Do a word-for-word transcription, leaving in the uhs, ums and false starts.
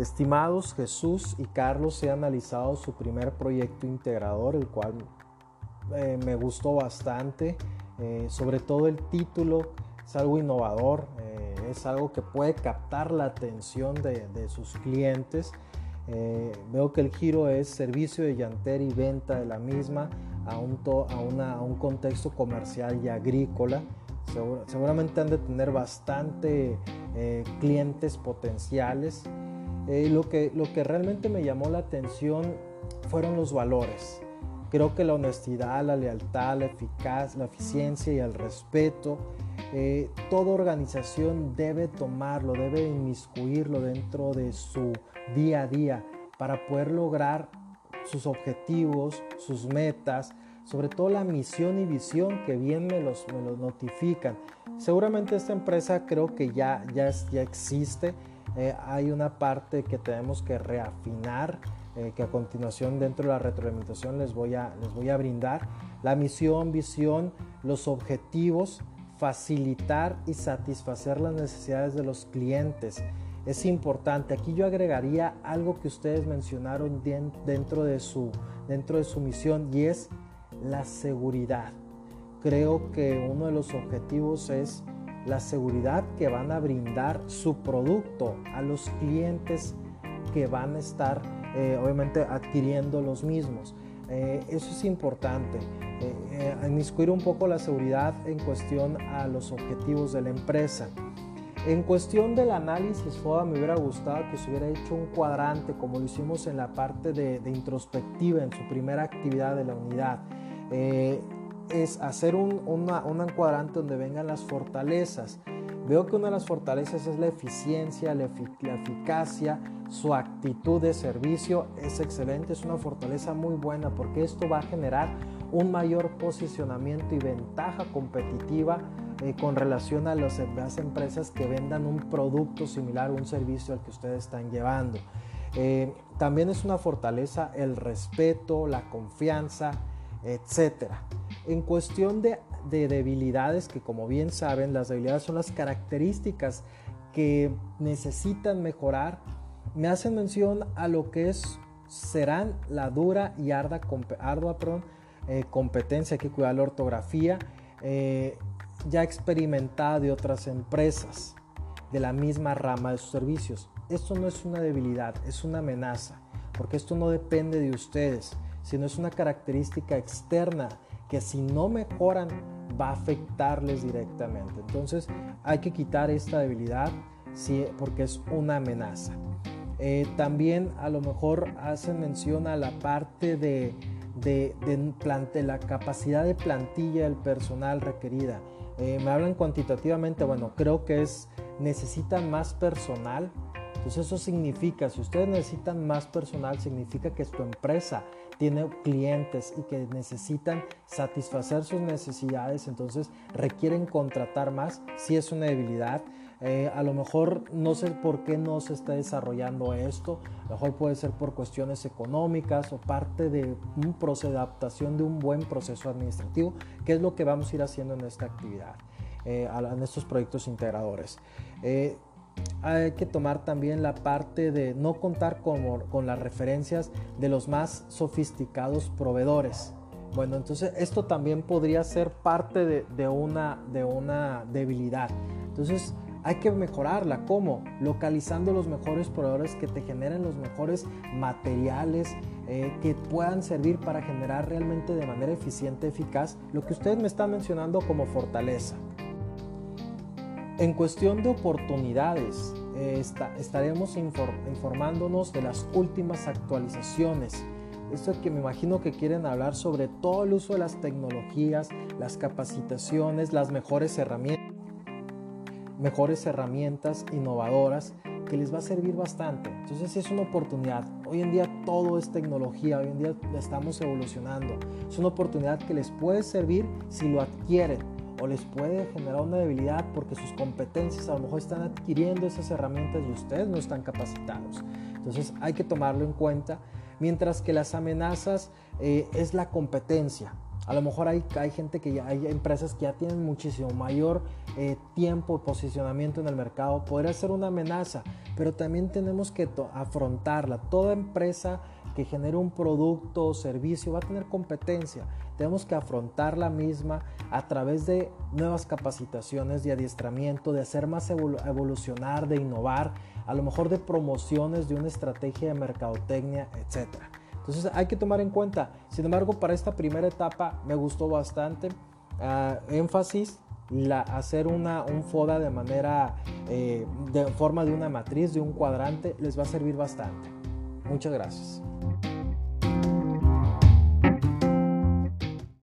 Estimados, Jesús y Carlos he analizado su primer proyecto integrador, el cual eh, me gustó bastante, eh, sobre todo el título, es algo innovador, eh, es algo que puede captar la atención de, de sus clientes. Eh, veo que el giro es servicio de llantera y venta de la misma a un, to, a una, a un contexto comercial y agrícola. Segur, seguramente han de tener bastante eh, clientes potenciales. Eh, lo, que, lo que realmente me llamó la atención fueron los valores. Creo que la honestidad, la lealtad, la eficacia, la eficiencia y el respeto, eh, toda organización debe tomarlo, debe inmiscuirlo dentro de su día a día para poder lograr sus objetivos, sus metas, sobre todo la misión y visión que bien me los, me los notifican. Seguramente esta empresa creo que ya, ya, es, ya existe. Eh, hay una parte que tenemos que reafinar, eh, que a continuación dentro de la retroalimentación les voy a, les voy a brindar. La misión, visión, los objetivos, facilitar y satisfacer las necesidades de los clientes. Es importante. Aquí yo agregaría algo que ustedes mencionaron dentro de su, dentro de su misión, y es la seguridad. Creo que uno de los objetivos es la seguridad que van a brindar su producto a los clientes que van a estar eh, obviamente adquiriendo los mismos. Eh, eso es importante. Eh, eh, inmiscuir un poco la seguridad en cuestión a los objetivos de la empresa. En cuestión del análisis FODA, me hubiera gustado que se hubiera hecho un cuadrante, como lo hicimos en la parte de, de introspectiva, en su primera actividad de la unidad. Eh, es hacer un, una, un cuadrante donde vengan las fortalezas. Veo que una de las fortalezas es la eficiencia, la, efic- la eficacia, su actitud de servicio es excelente, es una fortaleza muy buena, porque esto va a generar un mayor posicionamiento y ventaja competitiva Eh, con relación a las, las empresas que vendan un producto similar o un servicio al que ustedes están llevando. Eh, también es una fortaleza el respeto, la confianza, etcétera. En cuestión de, de debilidades, que como bien saben, las debilidades son las características que necesitan mejorar, me hacen mención a lo que es, serán la dura y ardua, ardua perdón, eh, competencia, hay que cuidar la ortografía, eh, ya experimentada de otras empresas de la misma rama de sus servicios. Esto no es una debilidad, es una amenaza, porque esto no depende de ustedes, sino es una característica externa que si no mejoran va a afectarles directamente. Entonces hay que quitar esta debilidad, sí, porque es una amenaza. Eh, también a lo mejor hacen mención a la parte de, de, de plante, la capacidad de plantilla del personal requerida. Eh, me hablan cuantitativamente, bueno, creo que es, necesitan más personal. Entonces eso significa, si ustedes necesitan más personal, significa que su empresa tiene clientes y que necesitan satisfacer sus necesidades, entonces requieren contratar más, si es una debilidad. Eh, a lo mejor no sé por qué no se está desarrollando esto, a lo mejor puede ser por cuestiones económicas o parte de un proceso de adaptación de un buen proceso administrativo, que es lo que vamos a ir haciendo en esta actividad, eh, en estos proyectos integradores. Eh, hay que tomar también la parte de no contar con, con las referencias de los más sofisticados proveedores. Bueno, entonces esto también podría ser parte de, de, una, de una debilidad. Entonces hay que mejorarla. ¿Cómo? Localizando los mejores proveedores que te generen los mejores materiales eh, que puedan servir para generar realmente de manera eficiente, eficaz, lo que ustedes me están mencionando como fortaleza. En cuestión de oportunidades, eh, está, estaremos inform- informándonos de las últimas actualizaciones. Esto que me imagino que quieren hablar sobre todo el uso de las tecnologías, las capacitaciones, las mejores herramientas. mejores herramientas innovadoras que les va a servir bastante. Entonces es una oportunidad. Hoy en día todo es tecnología, hoy en día estamos evolucionando. Es una oportunidad que les puede servir si lo adquieren, o les puede generar una debilidad porque sus competencias a lo mejor están adquiriendo esas herramientas y ustedes no están capacitados. Entonces hay que tomarlo en cuenta. Mientras que las amenazas eh, es la competencia. A lo mejor hay, hay gente que ya, hay empresas que ya tienen muchísimo mayor eh, tiempo, posicionamiento en el mercado. Podría ser una amenaza, pero también tenemos que to- afrontarla. Toda empresa que genere un producto o servicio va a tener competencia. Tenemos que afrontar la misma a través de nuevas capacitaciones, de adiestramiento, de hacer más evol- evolucionar, de innovar, a lo mejor de promociones, de una estrategia de mercadotecnia, etcétera. Entonces hay que tomar en cuenta. Sin embargo, para esta primera etapa me gustó bastante. Uh, énfasis, la, hacer una, un FODA de manera, eh, de forma de una matriz, de un cuadrante, les va a servir bastante. Muchas gracias.